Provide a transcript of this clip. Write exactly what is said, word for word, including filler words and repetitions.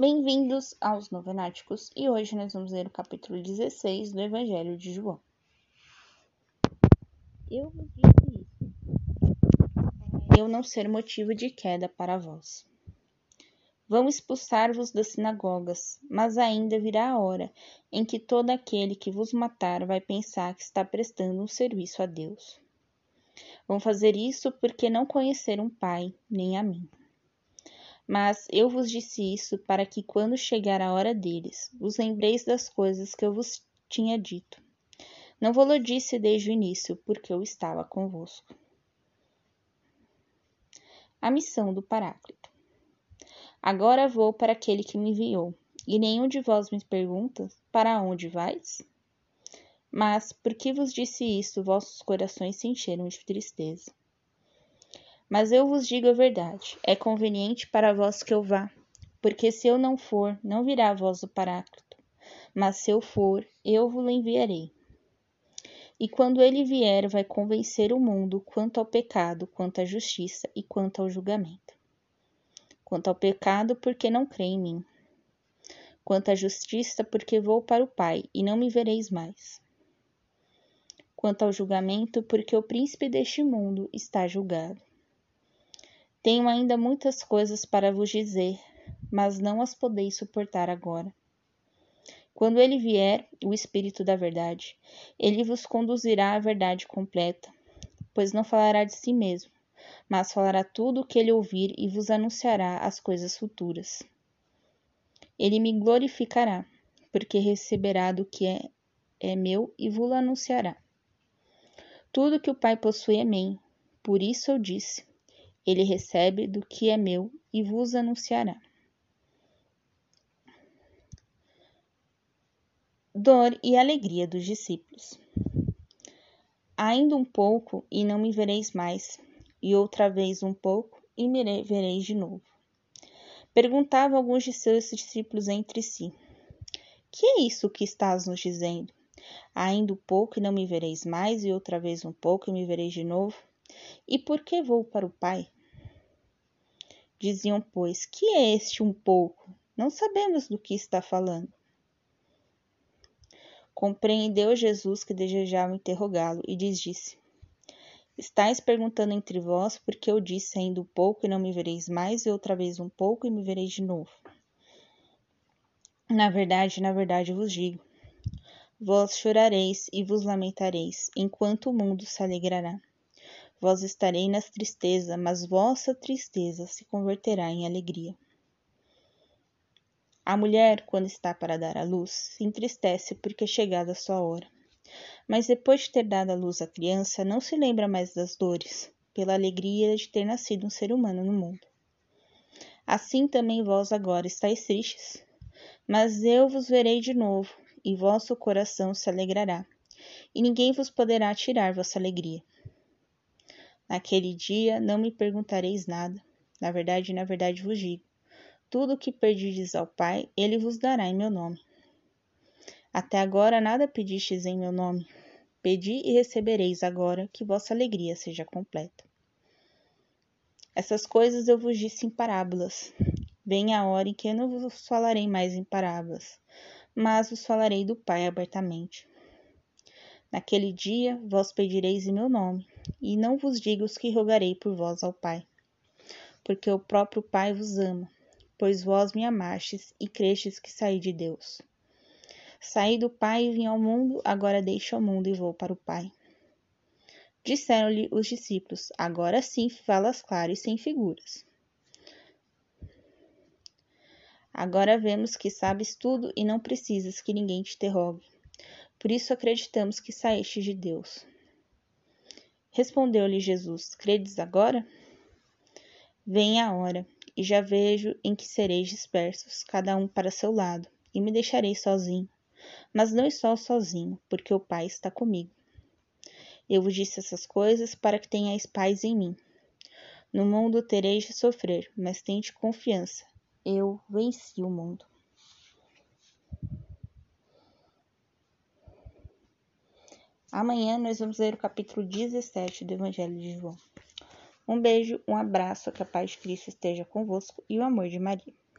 Bem-vindos aos Novenáticos e hoje nós vamos ler o capítulo dezesseis do Evangelho de João. Eu vos disse isso, para eu não ser motivo de queda para vós. Vão expulsar-vos das sinagogas, mas ainda virá a hora em que todo aquele que vos matar vai pensar que está prestando um serviço a Deus. Vão fazer isso porque não conheceram o Pai nem a mim. Mas eu vos disse isso para que, quando chegar a hora deles, vos lembreis das coisas que eu vos tinha dito. Não vos-lo disse desde o início, porque eu estava convosco. A missão do Paráclito. Agora vou para aquele que me enviou, e nenhum de vós me pergunta: para onde vais? Mas, porque vos disse isso, vossos corações se encheram de tristeza. Mas eu vos digo a verdade, é conveniente para vós que eu vá, porque se eu não for, não virá a vós o Paráclito, mas se eu for, eu vos enviarei. E quando ele vier, vai convencer o mundo quanto ao pecado, quanto à justiça e quanto ao julgamento. Quanto ao pecado, porque não crê em mim. Quanto à justiça, porque vou para o Pai, e não me vereis mais. Quanto ao julgamento, porque o príncipe deste mundo está julgado. Tenho ainda muitas coisas para vos dizer, mas não as podeis suportar agora. Quando ele vier, o Espírito da Verdade, ele vos conduzirá à verdade completa, pois não falará de si mesmo, mas falará tudo o que ele ouvir e vos anunciará as coisas futuras. Ele me glorificará, porque receberá do que é, é meu e vos anunciará. Tudo que o Pai possui é meu, por isso eu disse: ele recebe do que é meu e vos anunciará. Dor e alegria dos discípulos. Ainda um pouco e não me vereis mais, e outra vez um pouco e me vereis de novo. Perguntavam alguns de seus discípulos entre si: que é isso que estás nos dizendo? Ainda um pouco e não me vereis mais, e outra vez um pouco e me vereis de novo? E por que vou para o Pai? Diziam, pois, que é este um pouco? Não sabemos do que está falando. Compreendeu Jesus que desejava interrogá-lo e lhes disse: estais perguntando entre vós porque eu disse ainda um pouco e não me vereis mais, e outra vez um pouco e me vereis de novo? Na verdade, na verdade vos digo, vós chorareis e vos lamentareis, enquanto o mundo se alegrará. Vós estareis na tristeza, mas vossa tristeza se converterá em alegria. A mulher, quando está para dar à luz, se entristece porque é chegada a sua hora. Mas depois de ter dado à luz a criança, não se lembra mais das dores, pela alegria de ter nascido um ser humano no mundo. Assim também vós agora estáis tristes, mas eu vos verei de novo, e vosso coração se alegrará, e ninguém vos poderá tirar vossa alegria. Naquele dia não me perguntareis nada. Na verdade, na verdade vos digo, tudo o que pedistes ao Pai, ele vos dará em meu nome. Até agora nada pedistes em meu nome. Pedi e recebereis agora, que vossa alegria seja completa. Essas coisas eu vos disse em parábolas. Vem a hora em que eu não vos falarei mais em parábolas, mas vos falarei do Pai abertamente. Naquele dia vós pedireis em meu nome, e não vos digo os que rogarei por vós ao Pai, porque o próprio Pai vos ama, pois vós me amastes e crestes que saí de Deus. Saí do Pai e vim ao mundo, agora deixo o mundo e vou para o Pai. Disseram-lhe os discípulos: agora sim falas claro e sem figuras. Agora vemos que sabes tudo e não precisas que ninguém te interrogue. Por isso acreditamos que saíste de Deus. Respondeu-lhe Jesus: credes agora? Vem a hora, e já vejo em que sereis dispersos, cada um para seu lado, e me deixarei sozinho. Mas não estou sozinho, porque o Pai está comigo. Eu vos disse essas coisas para que tenhais paz em mim. No mundo tereis de sofrer, mas tende confiança. Eu venci o mundo. Amanhã nós vamos ler o capítulo dezessete do Evangelho de João. Um beijo, um abraço, que a paz de Cristo esteja convosco e o amor de Maria.